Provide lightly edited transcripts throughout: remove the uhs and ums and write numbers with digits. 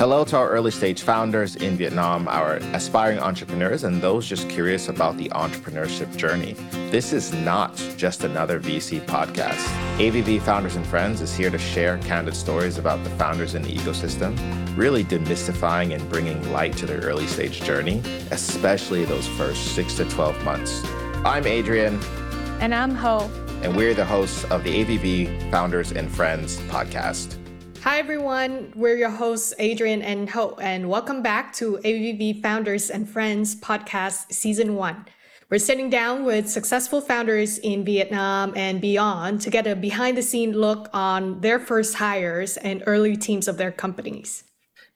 Hello to our early stage founders in Vietnam, our aspiring entrepreneurs, and those just curious about the entrepreneurship journey. This is not just another VC podcast. AVV Founders and Friends is here to share candid stories about the founders in the ecosystem, really demystifying and bringing light to their early stage journey, especially those first 6 to 12 months. I'm Adrian. And I'm Ho. And we're the hosts of the AVV Founders and Friends podcast. Hi, everyone. We're your hosts, Adrian and Ho, and welcome back to AVV Founders and Friends podcast season 1. We're sitting down with successful founders in Vietnam and beyond to get a behind-the-scenes look on their first hires and early teams of their companies.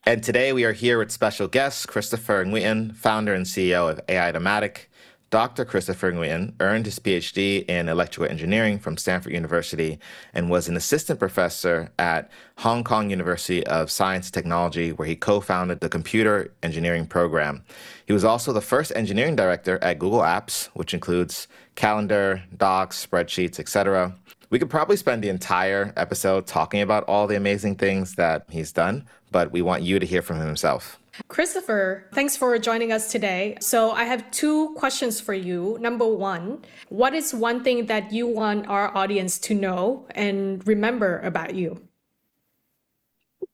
And today we are here with special guest Christopher Nguyen, founder and CEO of AItomatic. Dr. Christopher Nguyen earned his PhD in electrical engineering from Stanford University and was an assistant professor at Hong Kong University of Science and Technology, where he co-founded the computer engineering program. He was also the first engineering director at Google Apps, which includes Calendar, Docs, spreadsheets, etc. We could probably spend the entire episode talking about all the amazing things that he's done, but we want you to hear from him himself. Christopher, thanks for joining us today. So I have 2 questions for you. Number 1, what is one thing that you want our audience to know and remember about you?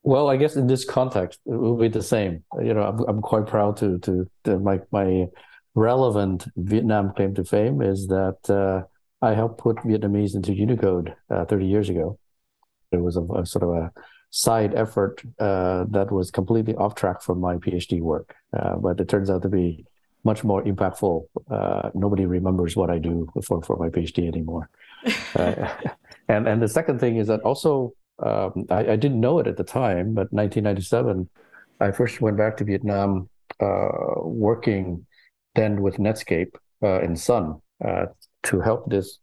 Well, I guess in this context, it will be the same. You know, I'm quite proud to my relevant Vietnam claim to fame is that I helped put Vietnamese into Unicode 30 years ago. It was a sort of a side effort that was completely off track from my PhD work, but it turns out to be much more impactful. Nobody remembers what I do for my PhD anymore. And the second thing is that also, I didn't know it at the time, but 1997, I first went back to Vietnam working then with Netscape and Sun to help this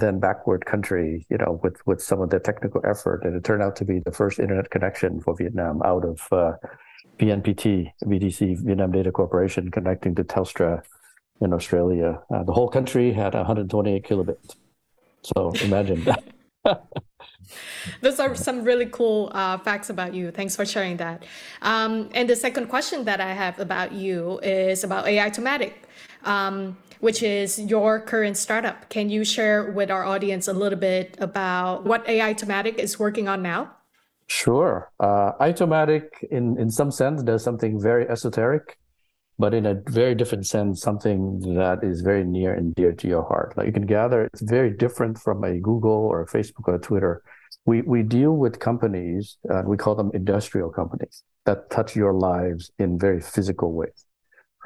then backward country, you know, with some of the technical effort. And it turned out to be the first internet connection for Vietnam out of VNPT, VDC, Vietnam Data Corporation, connecting to Telstra in Australia. The whole country had 128 kilobits. So imagine that. Those are some really cool facts about you. Thanks for sharing that. And the second question that I have about you is about AItomatic. Which is your current startup. Can you share with our audience a little bit about what AItomatic is working on now? Sure. AItomatic, in some sense, does something very esoteric, but in a very different sense, something that is very near and dear to your heart. Like you can gather, it's very different from a Google or a Facebook or a Twitter. We deal with companies, we call them industrial companies, that touch your lives in very physical ways,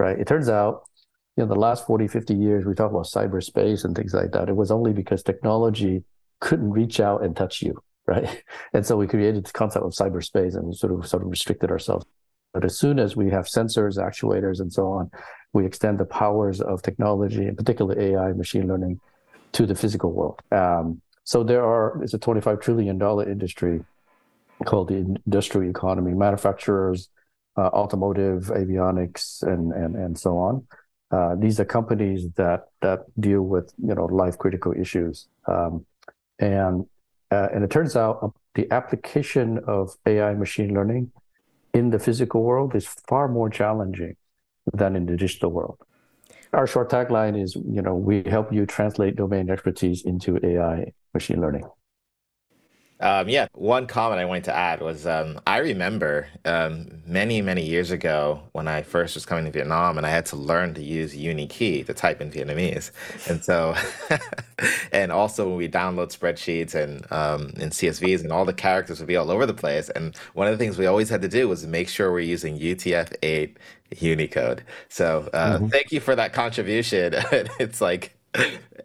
right? It turns out, you know, the last 40, 50 years, we talk about cyberspace and things like that. It was only because technology couldn't reach out and touch you, right? And so we created the concept of cyberspace and sort of restricted ourselves. But as soon as we have sensors, actuators, and so on, we extend the powers of technology, in particular AI, machine learning, to the physical world. So it's a $25 trillion industry called the industrial economy, manufacturers, automotive, avionics, and so on. These are companies that deal with, you know, life critical issues, and it turns out the application of AI machine learning in the physical world is far more challenging than in the digital world. Our short tagline is, you know, we help you translate domain expertise into AI machine learning. One comment I wanted to add was I remember many years ago when I first was coming to Vietnam and I had to learn to use UniKey to type in Vietnamese. And so, and also when we download spreadsheets and CSVs and all the characters would be all over the place. And one of the things we always had to do was make sure we're using UTF-8 Unicode. So Thank you for that contribution. It's like,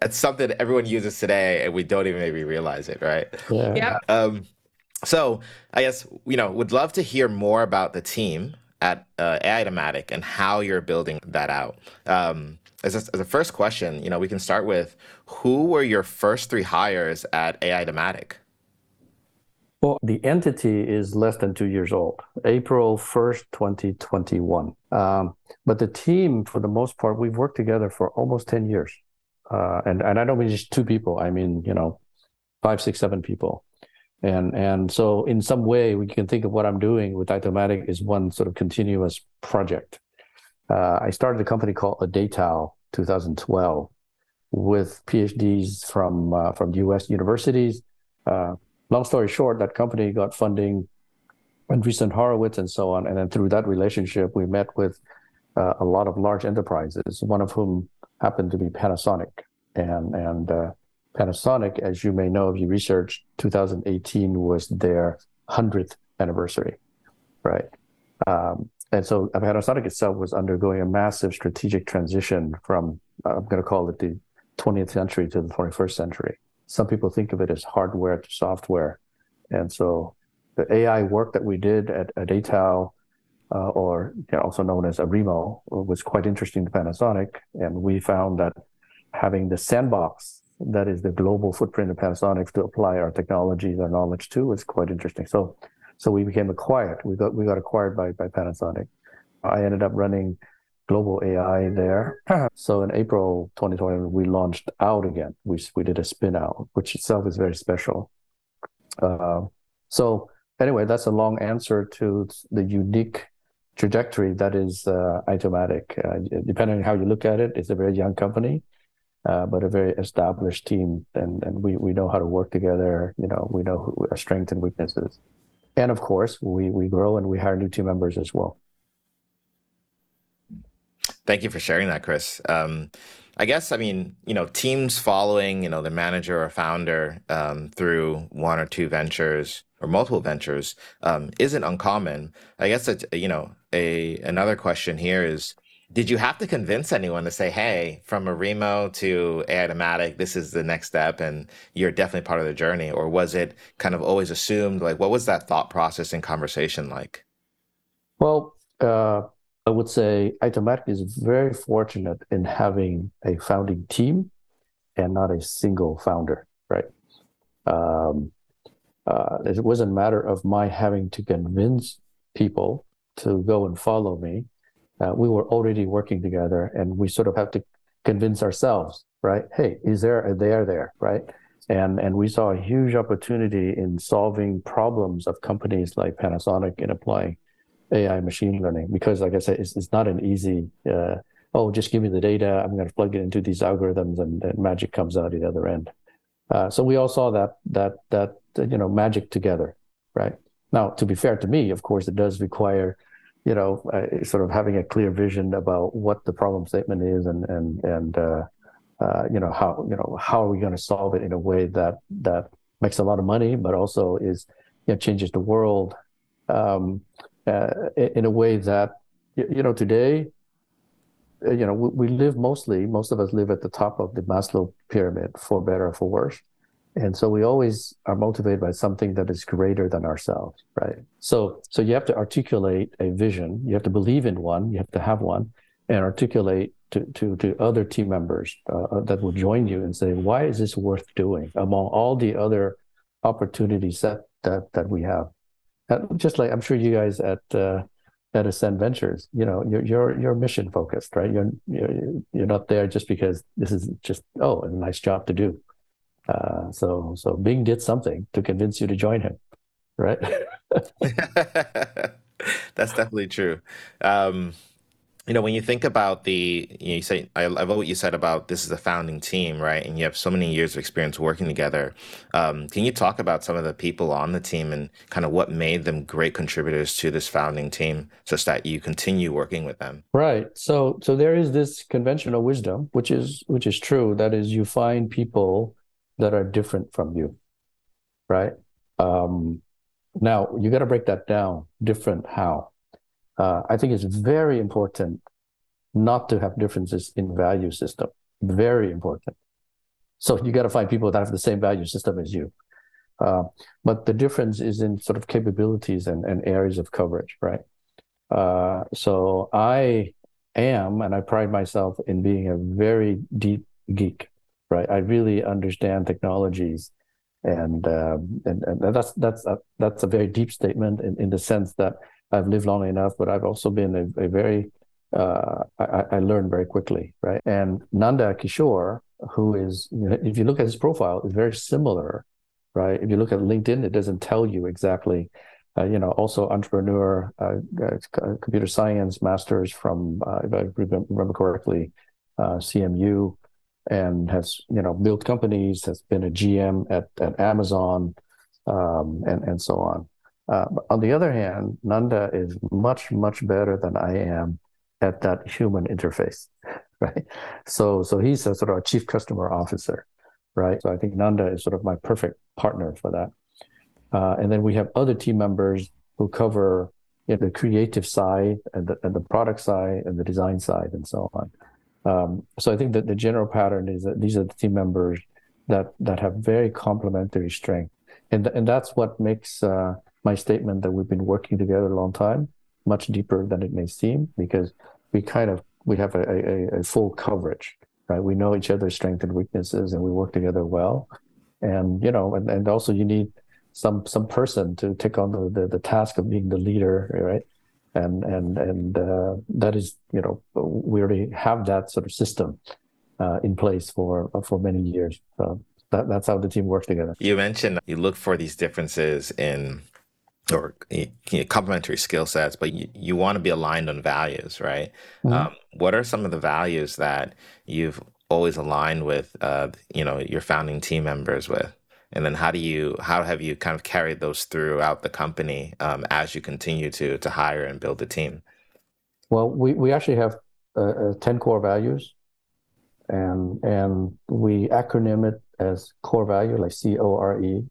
it's something everyone uses today and we don't even maybe realize it, right? Yeah. So I guess, you know, would love to hear more about the team at AItomatic and how you're building that out. As a first question, you know, we can start with who were your first 3 hires at AItomatic? Well, the entity is less than 2 years old, April 1st, 2021. But the team, for the most part, we've worked together for almost 10 years. And I don't mean just 2 people. I mean, you know, 5, 6, 7 people. And so in some way, we can think of what I'm doing with AItomatic is one sort of continuous project. I started a company called Adetail 2012 with PhDs from US universities. Long story short, that company got funding and recent Horowitz and so on. And then through that relationship, we met with a lot of large enterprises, one of whom happened to be Panasonic. And Panasonic, as you may know, if you research, 2018 was their 100th anniversary, right? And so Panasonic itself was undergoing a massive strategic transition from, I'm going to call it the 20th century to the 21st century. Some people think of it as hardware to software. And so the AI work that we did at Adetail, or also known as Arimo, was quite interesting to Panasonic. And we found that having the sandbox, that is the global footprint of Panasonic, to apply our technology, our knowledge to, is quite interesting. So we became acquired. We got acquired by Panasonic. I ended up running global AI there. So in April 2020, we launched out again. We did a spin out, which itself is very special. So anyway, that's a long answer to the unique trajectory that is AItomatic. Depending on how you look at it, it's a very young company. But a very established team, and we know how to work together. We know who our strengths and weaknesses, and of course we grow and we hire new team members as well. Thank you for sharing that, Chris. Teams following the manager or founder through one or two ventures or multiple ventures isn't uncommon. I guess that another question here is, did you have to convince anyone to say, hey, from Arimo to AItomatic, this is the next step and you're definitely part of the journey? Or was it kind of always assumed? Like, what was that thought process and conversation like? Well, I would say AItomatic is very fortunate in having a founding team and not a single founder, right? It wasn't a matter of my having to convince people to go and follow me. We were already working together, and we sort of have to convince ourselves, right? Hey, is there a there, right? And we saw a huge opportunity in solving problems of companies like Panasonic in applying AI machine learning, because like I said, it's not an easy, just give me the data, I'm going to plug it into these algorithms and magic comes out the other end. So we all saw that magic together, right? Now, to be fair to me, of course, it does require sort of having a clear vision about what the problem statement is, and how are we going to solve it in a way that makes a lot of money, but also is changes the world in a way that today we live most of us live at the top of the Maslow pyramid, for better or for worse, and so we always are motivated by something that is greater than ourselves, right? So you have to articulate a vision, you have to believe in one, you have to have one, and articulate to other team members that will join you and say, why is this worth doing among all the other opportunities that we have? And just like I'm sure you guys at Ascend Ventures, you're mission focused, right? You're not there just because this is just a nice job to do. So Bing did something to convince you to join him, right? That's definitely true. When you think about I love what you said about this is a founding team, right? And you have so many years of experience working together. Can you talk about some of the people on the team and kind of what made them great contributors to this founding team such that you continue working with them? Right. So there is this conventional wisdom, which is true. That is, you find people that are different from you, right? Now, you got to break that down. Different how? I think it's very important not to have differences in value system. Very important. So you got to find people that have the same value system as you. But the difference is in sort of capabilities and areas of coverage, right? So I am, and I pride myself in being a very deep geek. Right, I really understand technologies, and that's a very deep statement in the sense that I've lived long enough, but I've also been a very I learn very quickly, right? And Nanda Kishore, who is, if you look at his profile, is very similar right? If you look at LinkedIn, it doesn't tell you exactly. Also entrepreneur, computer science masters from, if I remember correctly, CMU, and has, built companies, has been a GM at Amazon, and so on. On the other hand, Nanda is much, much better than I am at that human interface, right? So he's a sort of a chief customer officer, right? So I think Nanda is sort of my perfect partner for that. And then we have other team members who cover the creative side and the product side and the design side and so on. So I think that the general pattern is that these are the team members that have very complementary strength. And that's what makes my statement that we've been working together a long time much deeper than it may seem, because we have a full coverage, right? We know each other's strengths and weaknesses, and we work together well. And, and also you need some person to take on the task of being the leader, right? And that is, we already have that sort of system in place for many years. So that's how the team works together. You mentioned you look for these differences in complementary skill sets, but you want to be aligned on values, right? Mm-hmm. What are some of the values that you've always aligned with, your founding team members with? And then how have you kind of carried those throughout the company as you continue to hire and build the team? Well, we actually have 10 core values, and we acronym it as core value, like CORE.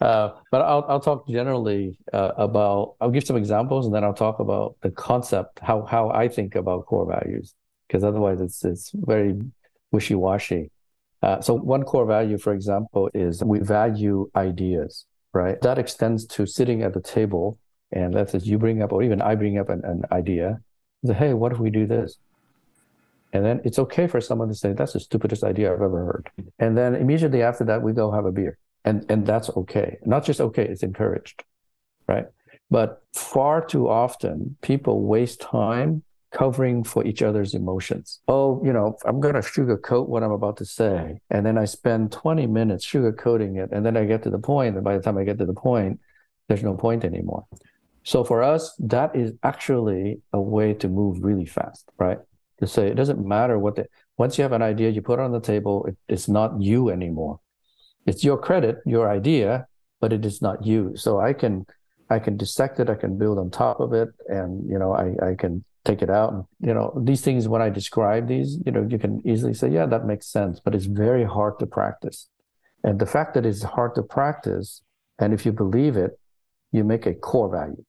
But I'll talk generally I'll give some examples, and then I'll talk about the concept, how I think about core values, because otherwise it's very wishy-washy. So one core value, for example, is we value ideas, right? That extends to sitting at the table, and let's say you bring up, or even I bring up an idea, say, hey, what if we do this? And then it's okay for someone to say, that's the stupidest idea I've ever heard. And then immediately after that, we go have a beer. And that's okay. Not just okay, it's encouraged, right? But far too often, people waste time covering for each other's emotions. Oh, I'm going to sugarcoat what I'm about to say. And then I spend 20 minutes sugarcoating it. And then I get to the point. And by the time I get to the point, there's no point anymore. So for us, that is actually a way to move really fast, right? To say, it doesn't matter once you have an idea, you put it on the table, it's not you anymore. It's your credit, your idea, but it is not you. So I can dissect it. I can build on top of it. And, I can take it out. These things, when I describe these, you can easily say, yeah, that makes sense, but it's very hard to practice. And the fact that it's hard to practice, and if you believe it, you make a core value,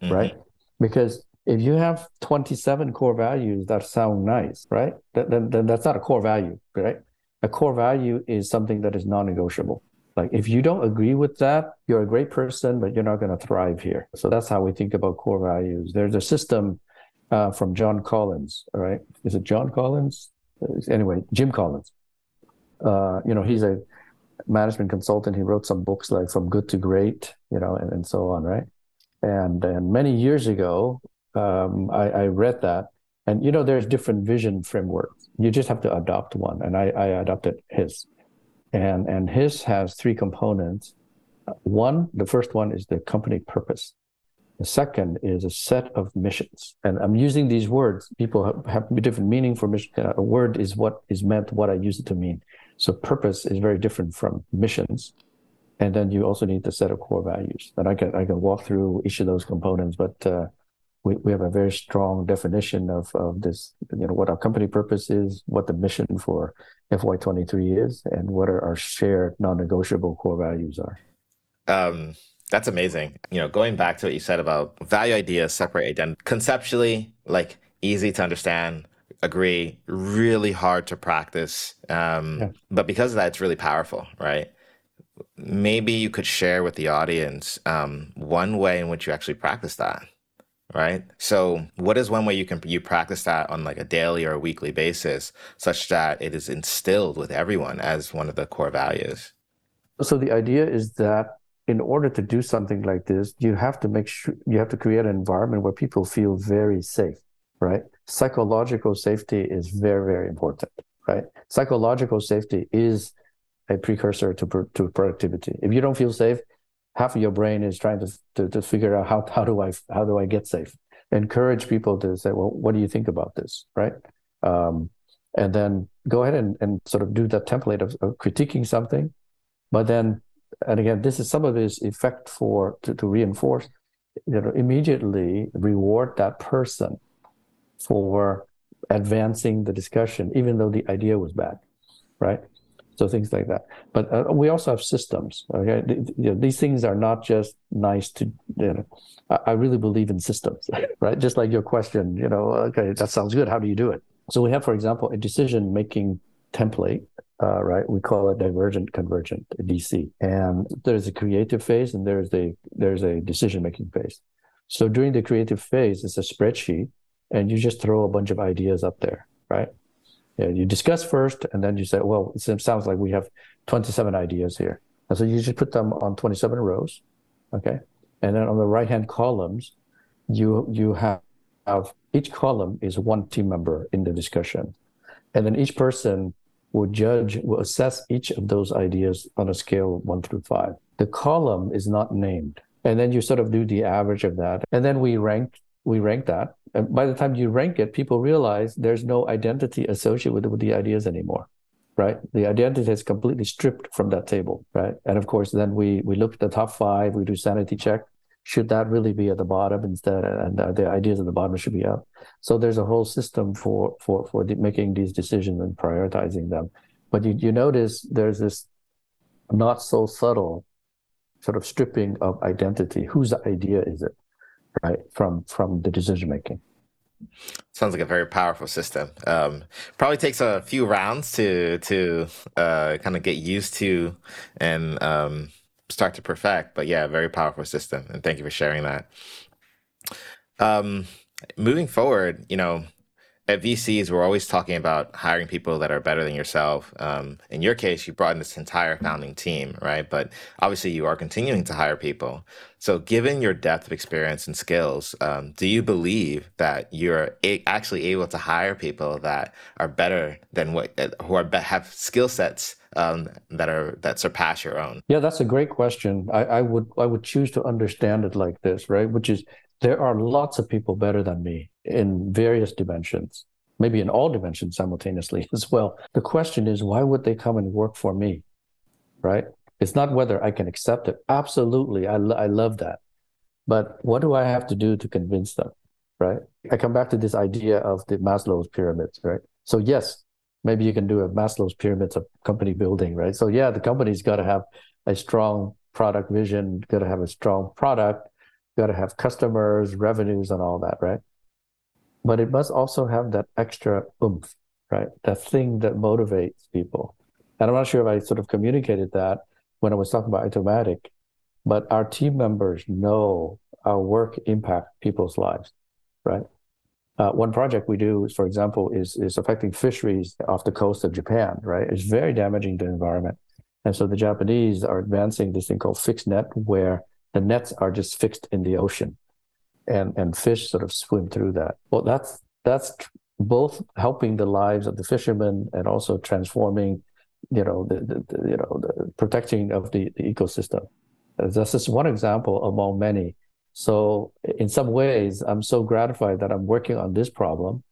mm-hmm. right? Because if you have 27 core values that sound nice, right? Then that's not a core value, right? A core value is something that is non-negotiable. Like if you don't agree with that, you're a great person, but you're not going to thrive here. So that's how we think about core values. There's a system from John Collins, all right? Is it John Collins? Anyway, Jim Collins. He's a management consultant. He wrote some books like From Good to Great, and so on, right? And many years ago, I read that. And, there's different vision frameworks. You just have to adopt one. And I adopted his. And his has three components. The first one is the company purpose. The second is a set of missions. And I'm using these words. People have different meaning for mission. A word is what is meant, what I use it to mean. So purpose is very different from missions. And then you also need the set of core values. And I can walk through each of those components, but we have a very strong definition of this, what our company purpose is, what the mission for FY23 is, and what are our shared non-negotiable core values are. That's amazing. Going back to what you said about value ideas, separate identity, conceptually, like easy to understand, agree, really hard to practice. But because of that, it's really powerful, right? Maybe you could share with the audience one way in which you actually practice that, right? So what is one way you practice that on like a daily or a weekly basis, such that it is instilled with everyone as one of the core values? So the idea is that in order to do something like this, you have to create an environment where people feel very safe, right? Psychological safety is very, very important, right? Psychological safety is a precursor to productivity. If you don't feel safe, half of your brain is trying to figure out how do I get safe. Encourage people to say, well, what do you think about this, right? And then go ahead and sort of do that template of critiquing something. But then, and again, this is some of this effect to reinforce, you know, immediately reward that person for advancing the discussion, even though the idea was bad, right? So things like that. But we also have systems, okay? These things are not just nice to, you know, I really believe in systems, right? Just like your question, you know, okay, that sounds good. How do you do it? So we have, for example, a decision-making template, right? We call it divergent convergent, DC. And there's a creative phase and there's a decision-making phase. So during the creative phase, it's a spreadsheet and you just throw a bunch of ideas up there, right? Yeah, you discuss first and then you say, well, it sounds like we have 27 ideas here. And so you just put them on 27 rows, okay? And then on the right-hand columns, you have each column is one team member in the discussion. And then each person will assess each of those ideas on a scale of 1 through 5. The column is not named. And then you sort of do the average of that. And then we rank that. And by the time you rank it, people realize there's no identity associated with the ideas anymore, right? The identity is completely stripped from that table, right? And of course, then we look at the top 5, we do sanity check. Should that really be at the bottom instead? And the ideas at the bottom should be up. So there's a whole system for making these decisions and prioritizing them. But you notice there's this not so subtle sort of stripping of identity. Whose idea is it? Right, from the decision making. Sounds like a very powerful system. Probably takes a few rounds to kind of get used to and start to perfect. But yeah, very powerful system. And thank you for sharing that. Moving forward, you know, at VCs, we're always talking about hiring people that are better than yourself. In your case, you brought in this entire founding team, right? But obviously you are continuing to hire people. So given your depth of experience and skills, do you believe that you're actually able to hire people that are better than have skill sets that surpass your own? Yeah, that's a great question. I would choose to understand it like this, right? Which is, there are lots of people better than me in various dimensions, maybe in all dimensions simultaneously as well. The question is, why would they come and work for me, right? It's not whether I can accept it. Absolutely, I love that. But what do I have to do to convince them, right? I come back to this idea of the Maslow's pyramids, right? So yes, maybe you can do a Maslow's pyramids of company building, right? So yeah, the company's got to have a strong product vision, got to have a strong product, got to have customers, revenues, and all that, right? But it must also have that extra oomph, right? That thing that motivates people. And I'm not sure if I sort of communicated that when I was talking about AItomatic, but our team members know our work impacts people's lives, right? One project we do, for example, is affecting fisheries off the coast of Japan, right? It's very damaging to the environment. And so the Japanese are advancing this thing called fixed net, where the nets are just fixed in the ocean and fish sort of swim through that. Well, that's both helping the lives of the fishermen and also transforming, you know, the protecting of the ecosystem. That's just one example among many. So in some ways, I'm so gratified that I'm working on this problem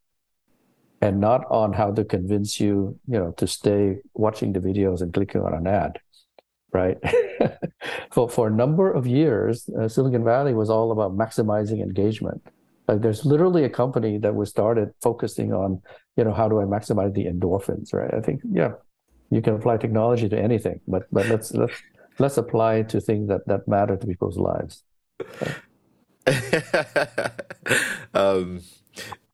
and not on how to convince you, you know, to stay watching the videos and clicking on an ad. Right. For a number of years, Silicon Valley was all about maximizing engagement. Like, there's literally a company that was started focusing on, you know, how do I maximize the endorphins, right? I think, yeah, you can apply technology to anything, but let's apply it to things that matter to people's lives. Right?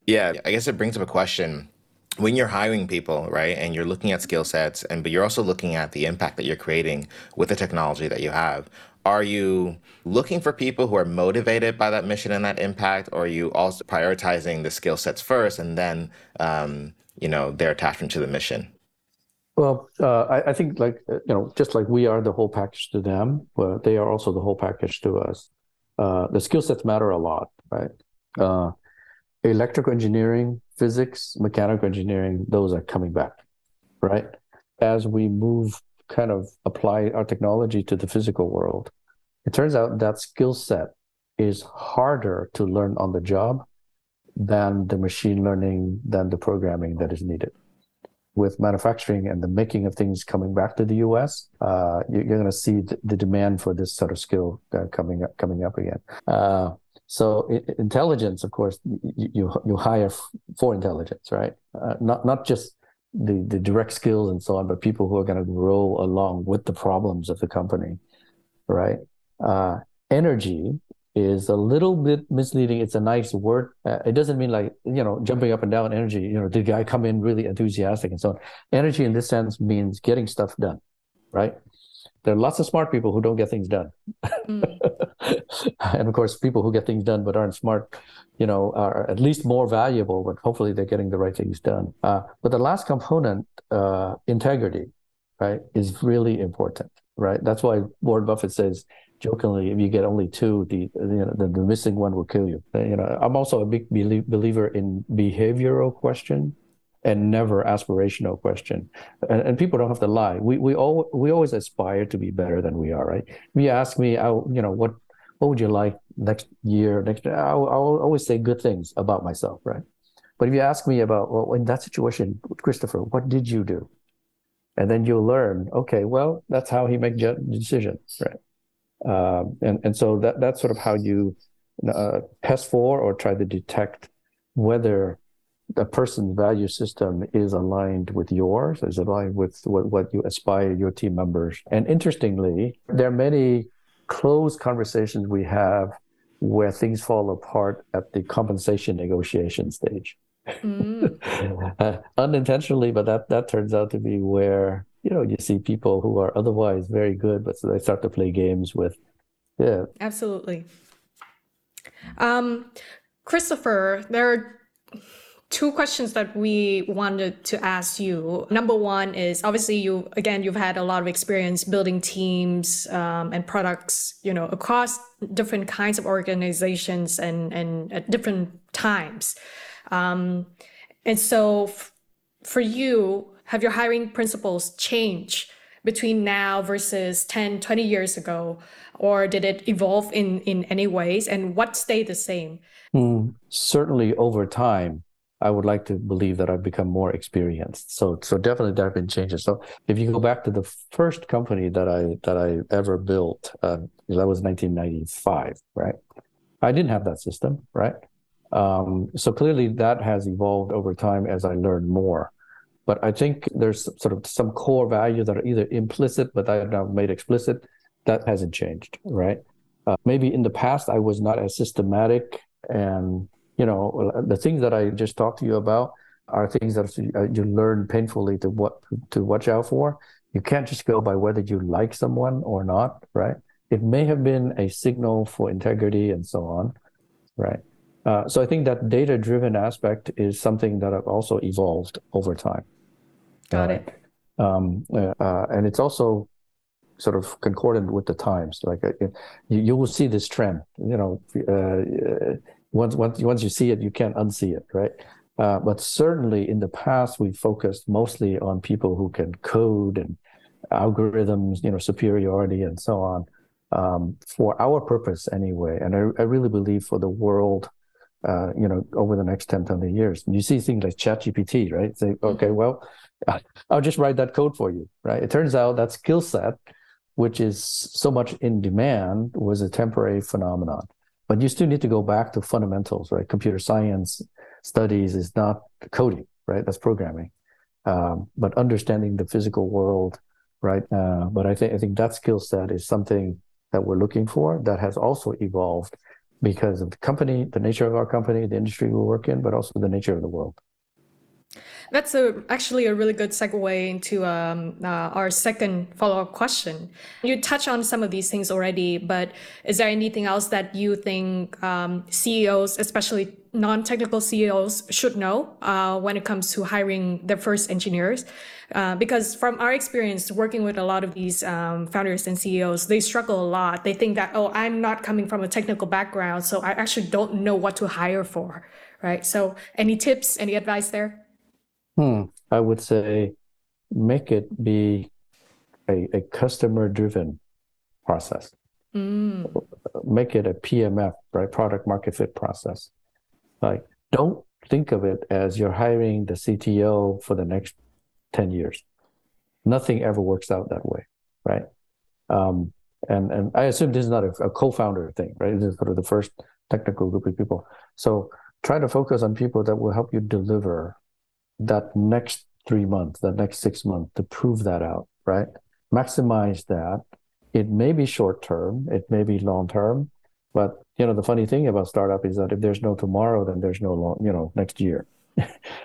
Yeah, I guess it brings up a question. When you're hiring people, right, and you're looking at skill sets, but you're also looking at the impact that you're creating with the technology that you have, are you looking for people who are motivated by that mission and that impact, or are you also prioritizing the skill sets first and then, you know, their attachment to the mission? Well, I think, like, you know, just like we are the whole package to them, well, they are also the whole package to us. The skill sets matter a lot, right? Electrical engineering, physics, mechanical engineering, those are coming back, right? As we move, kind of apply our technology to the physical world, it turns out that skill set is harder to learn on the job than the machine learning, than the programming that is needed. With manufacturing and the making of things coming back to the U.S., you're going to see the demand for this sort of skill coming up again. Intelligence, of course, you hire for intelligence, right? Not just the direct skills and so on, but people who are going to grow along with the problems of the company, right? Energy is a little bit misleading. It's a nice word. It doesn't mean like, jumping up and down energy, did the guy come in really enthusiastic and so on. Energy in this sense means getting stuff done, right? There are lots of smart people who don't get things done. And of course, people who get things done but aren't smart, are at least more valuable, but hopefully they're getting the right things done. But the last component, integrity, right, is really important, right? That's why Warren Buffett says, jokingly, if you get only two, the missing one will kill you. I'm also a big believer in behavioral question and never aspirational question. And people don't have to lie. We always aspire to be better than we are, right? If you ask me, what would you like next year? I'll always say good things about myself, right? But if you ask me about, well, in that situation, Christopher, what did you do? And then you'll learn, okay, well, that's how he makes decisions, right? So that's sort of how you test for or try to detect whether a person's value system is aligned with yours, is aligned with what you aspire your team members. And interestingly, there are many closed conversations we have where things fall apart at the compensation negotiation stage. Unintentionally, but that turns out to be where you see people who are otherwise very good, but so they start to play games with. Yeah, absolutely. Christopher, there are two questions that we wanted to ask you. Number one is, obviously, you've had a lot of experience building teams and products, across different kinds of organizations and at different times. For you, have your hiring principles changed between now versus 10, 20 years ago? Or did it evolve in any ways? And what stayed the same? Certainly over time, I would like to believe that I've become more experienced. So definitely there have been changes. So if you go back to the first company that I ever built, that was 1995, right? I didn't have that system, right? So clearly that has evolved over time as I learned more. But I think there's sort of some core values that are either implicit, but I've now made explicit, that hasn't changed, right? Maybe in the past, I was not as systematic. And, the things that I just talked to you about are things that you learn painfully to watch out for. You can't just go by whether you like someone or not, right? It may have been a signal for integrity and so on, right? So I think that data-driven aspect is something that I've also evolved over time. Got it. And it's also sort of concordant with the times. Like you will see this trend. Once you see it, you can't unsee it, right? But certainly in the past, we focused mostly on people who can code and algorithms, superiority and so on, for our purpose anyway. And I really believe for the world. Over the next 10, 20 years. And you see things like ChatGPT, right? Say, okay, well, I'll just write that code for you, right? It turns out that skill set, which is so much in demand, was a temporary phenomenon. But you still need to go back to fundamentals, right? Computer science studies is not coding, right? That's programming. But understanding the physical world, right? But I think that skill set is something that we're looking for that has also evolved because of the company, the nature of our company, the industry we work in, but also the nature of the world. That's actually a really good segue into our second follow-up question. You touched on some of these things already, but is there anything else that you think CEOs, especially non-technical CEOs, should know when it comes to hiring their first engineers? Because from our experience working with a lot of these founders and CEOs, they struggle a lot. They think that, I'm not coming from a technical background, so I actually don't know what to hire for, right? So any tips, any advice there? I would say make it be a customer-driven process. Make it a PMF, right? Product market fit process. Like, don't think of it as you're hiring the CTO for the next 10 years. Nothing ever works out that way, right? And I assume this is not a co-founder thing, right? This is sort of the first technical group of people. So try to focus on people that will help you deliver that next 3 months, that next 6 months, to prove that out, right? Maximize that. It may be short-term, it may be long-term, but, you know, the funny thing about startup is that if there's no tomorrow, then there's no long, you know, next year.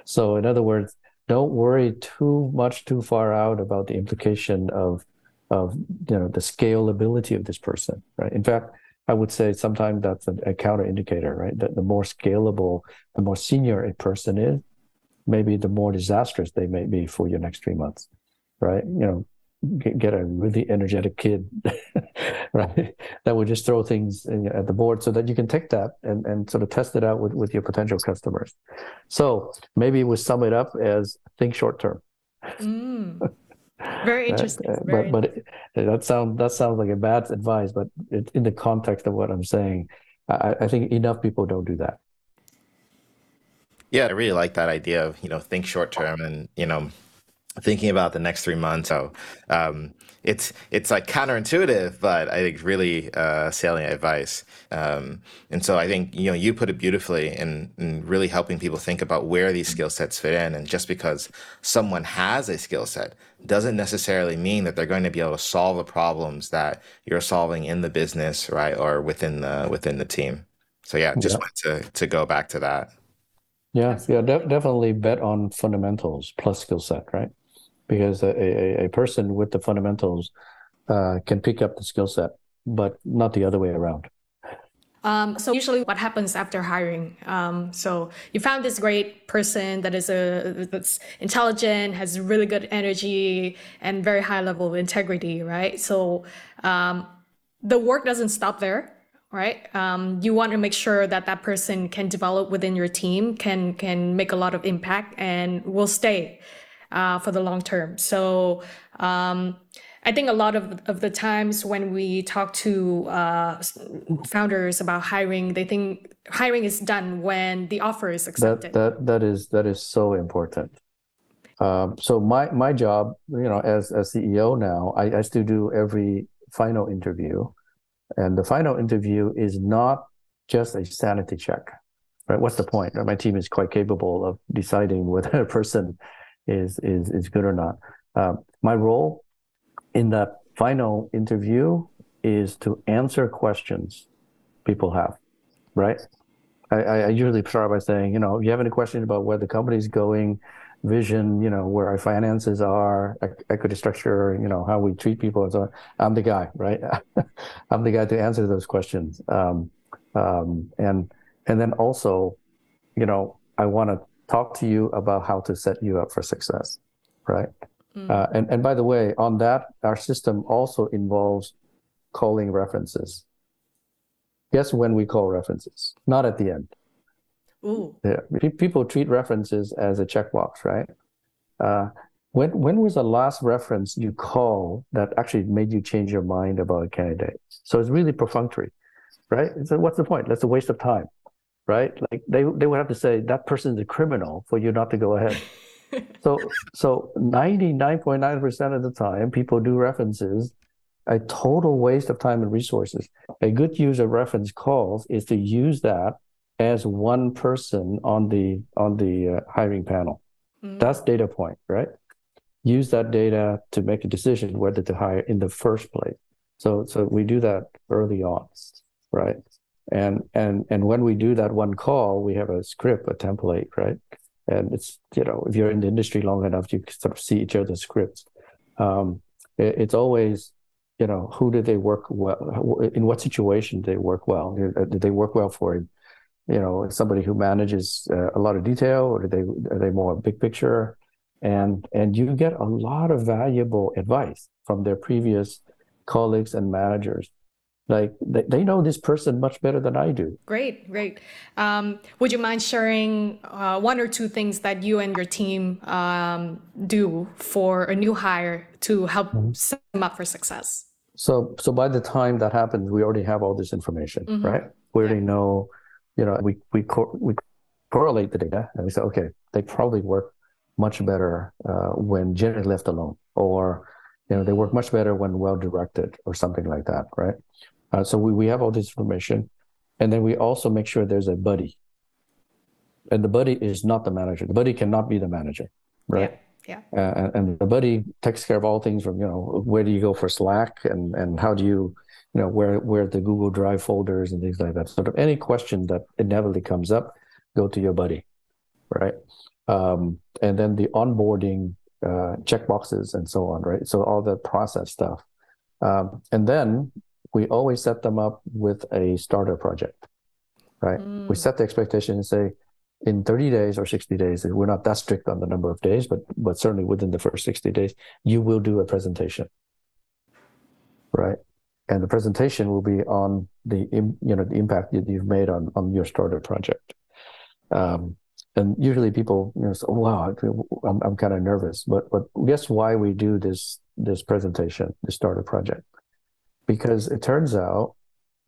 So in other words, don't worry too much too far out about the implication of, you know, the scalability of this person, right? In fact, I would say sometimes that's a counter indicator, right? That the more scalable, the more senior a person is, maybe the more disastrous they may be for your next 3 months, right? You know, get a really energetic kid, right? That will just throw things at the board so that you can take that and sort of test it out with your potential customers. So maybe we'll sum it up as think short term. Very interesting. But that sounds like a bad advice, but in the context of what I'm saying, I think enough people don't do that. Yeah, I really like that idea of, you know, think short term and, you know, thinking about the next 3 months. So it's like counterintuitive, but I think really salient advice. And so I think, you know, you put it beautifully in really helping people think about where these skill sets fit in. And just because someone has a skill set doesn't necessarily mean that they're going to be able to solve the problems that you're solving in the business, right, or within the team. So yeah, just wanted to go back to that. Yeah, definitely bet on fundamentals plus skill set, right? Because a person with the fundamentals can pick up the skill set, but not the other way around. So usually what happens after hiring? So you found this great person that's intelligent, has really good energy, and very high level of integrity, right? So the work doesn't stop there, right? You want to make sure that person can develop within your team, can make a lot of impact, and will stay for the long term. So I think a lot of the times when we talk to founders about hiring, they think hiring is done when the offer is accepted. That is so important. So my job, you know, as CEO now, I still do every final interview, and the final interview is not just a sanity check, right? What's the point? My team is quite capable of deciding whether a person is good or not. My role in that final interview is to answer questions people have, right? I usually start by saying, you know, if you have any question about where the company is going, vision, you know, where our finances are, equity structure, you know, how we treat people and so on, I'm the guy, right? I'm the guy to answer those questions. And then also, you know, I want to talk to you about how to set you up for success, right? And by the way, on that, our system also involves calling references. Guess when we call references? Not at the end. Ooh. Yeah. People treat references as a checkbox, right? When was the last reference you called that actually made you change your mind about a candidate? So it's really perfunctory, right? So what's the point? That's a waste of time, right? Like they would have to say that person's a criminal for you not to go ahead. So 99.9% of the time, people do references, a total waste of time and resources. A good use of reference calls is to use that as one person on the hiring panel. That's data point, right? Use that data to make a decision whether to hire in the first place. So we do that early on, right? And when we do that one call, we have a script, a template, right? And it's, you know, if you're in the industry long enough, you sort of see each other's scripts. It's always, you know, who did they work well? In what situation did they work well? Did they work well for him? You know, somebody who manages a lot of detail, or are they more big picture? And you get a lot of valuable advice from their previous colleagues and managers. Like they know this person much better than I do. Great, great. Would you mind sharing one or two things that you and your team do for a new hire to help set them up for success? So by the time that happens, we already have all this information, right? We already know, we correlate the data and we say, okay, they probably work much better when generally left alone, or they work much better when well-directed or something like that, right? So we have all this information, and then we also make sure there's a buddy. And the buddy is not the manager. The buddy cannot be the manager, right? Yeah. And the buddy takes care of all things from, where do you go for Slack and how do you, where the Google Drive folders and things like that. Sort of any question that inevitably comes up, go to your buddy, right? And then the onboarding checkboxes and so on, right? So all the process stuff. And then we always set them up with a starter project, right? We set the expectation and say, in 30 days or 60 days, we're not that strict on the number of days, but certainly within the first 60 days, you will do a presentation, right? And the presentation will be on the impact that you've made on your starter project. And usually people, say, oh, wow, I'm kind of nervous. But guess why we do this presentation, this starter project? Because it turns out,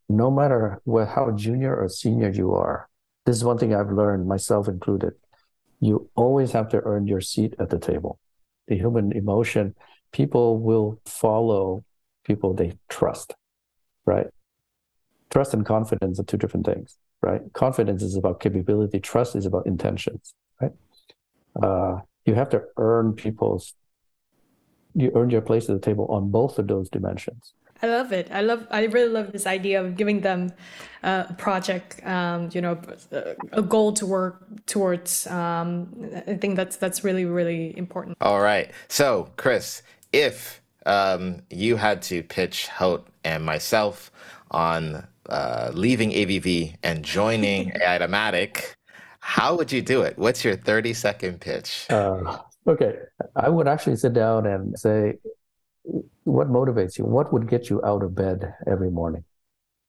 no matter how junior or senior you are, this is one thing I've learned, myself included, you always have to earn your seat at the table. The human emotion, people will follow people they trust, right? Trust and confidence are two different things. Right? Confidence is about capability. Trust is about intentions, right? You have to earn your place at the table on both of those dimensions. I love it. I really love this idea of giving them a project, a goal to work towards. I think that's really, really important. All right. So Chris, if you had to pitch Hout and myself on leaving AVV and joining AItomatic, how would you do it? What's your 30-second pitch? Okay, I would actually sit down and say, what motivates you? What would get you out of bed every morning,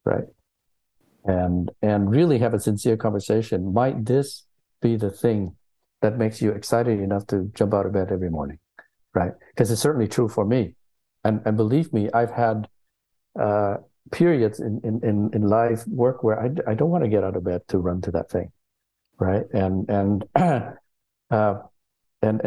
right? And really have a sincere conversation. Might this be the thing that makes you excited enough to jump out of bed every morning, right? Because it's certainly true for me. And believe me, I've had periods in life work where I don't want to get out of bed to run to that thing, right? And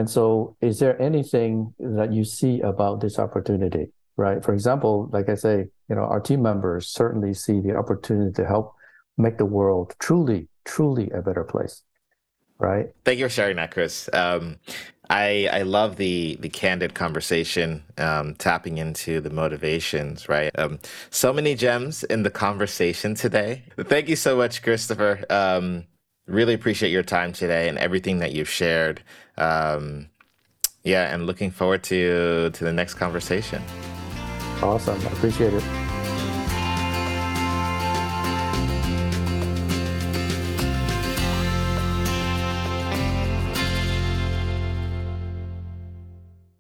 so is there anything that you see about this opportunity, right? For example, like I say, our team members certainly see the opportunity to help make the world truly a better place, right? Thank you for sharing that, Chris. I love the candid conversation, tapping into the motivations, right? So many gems in the conversation today. Thank you so much, Christopher. Really appreciate your time today and everything that you've shared. And looking forward to the next conversation. Awesome. I appreciate it.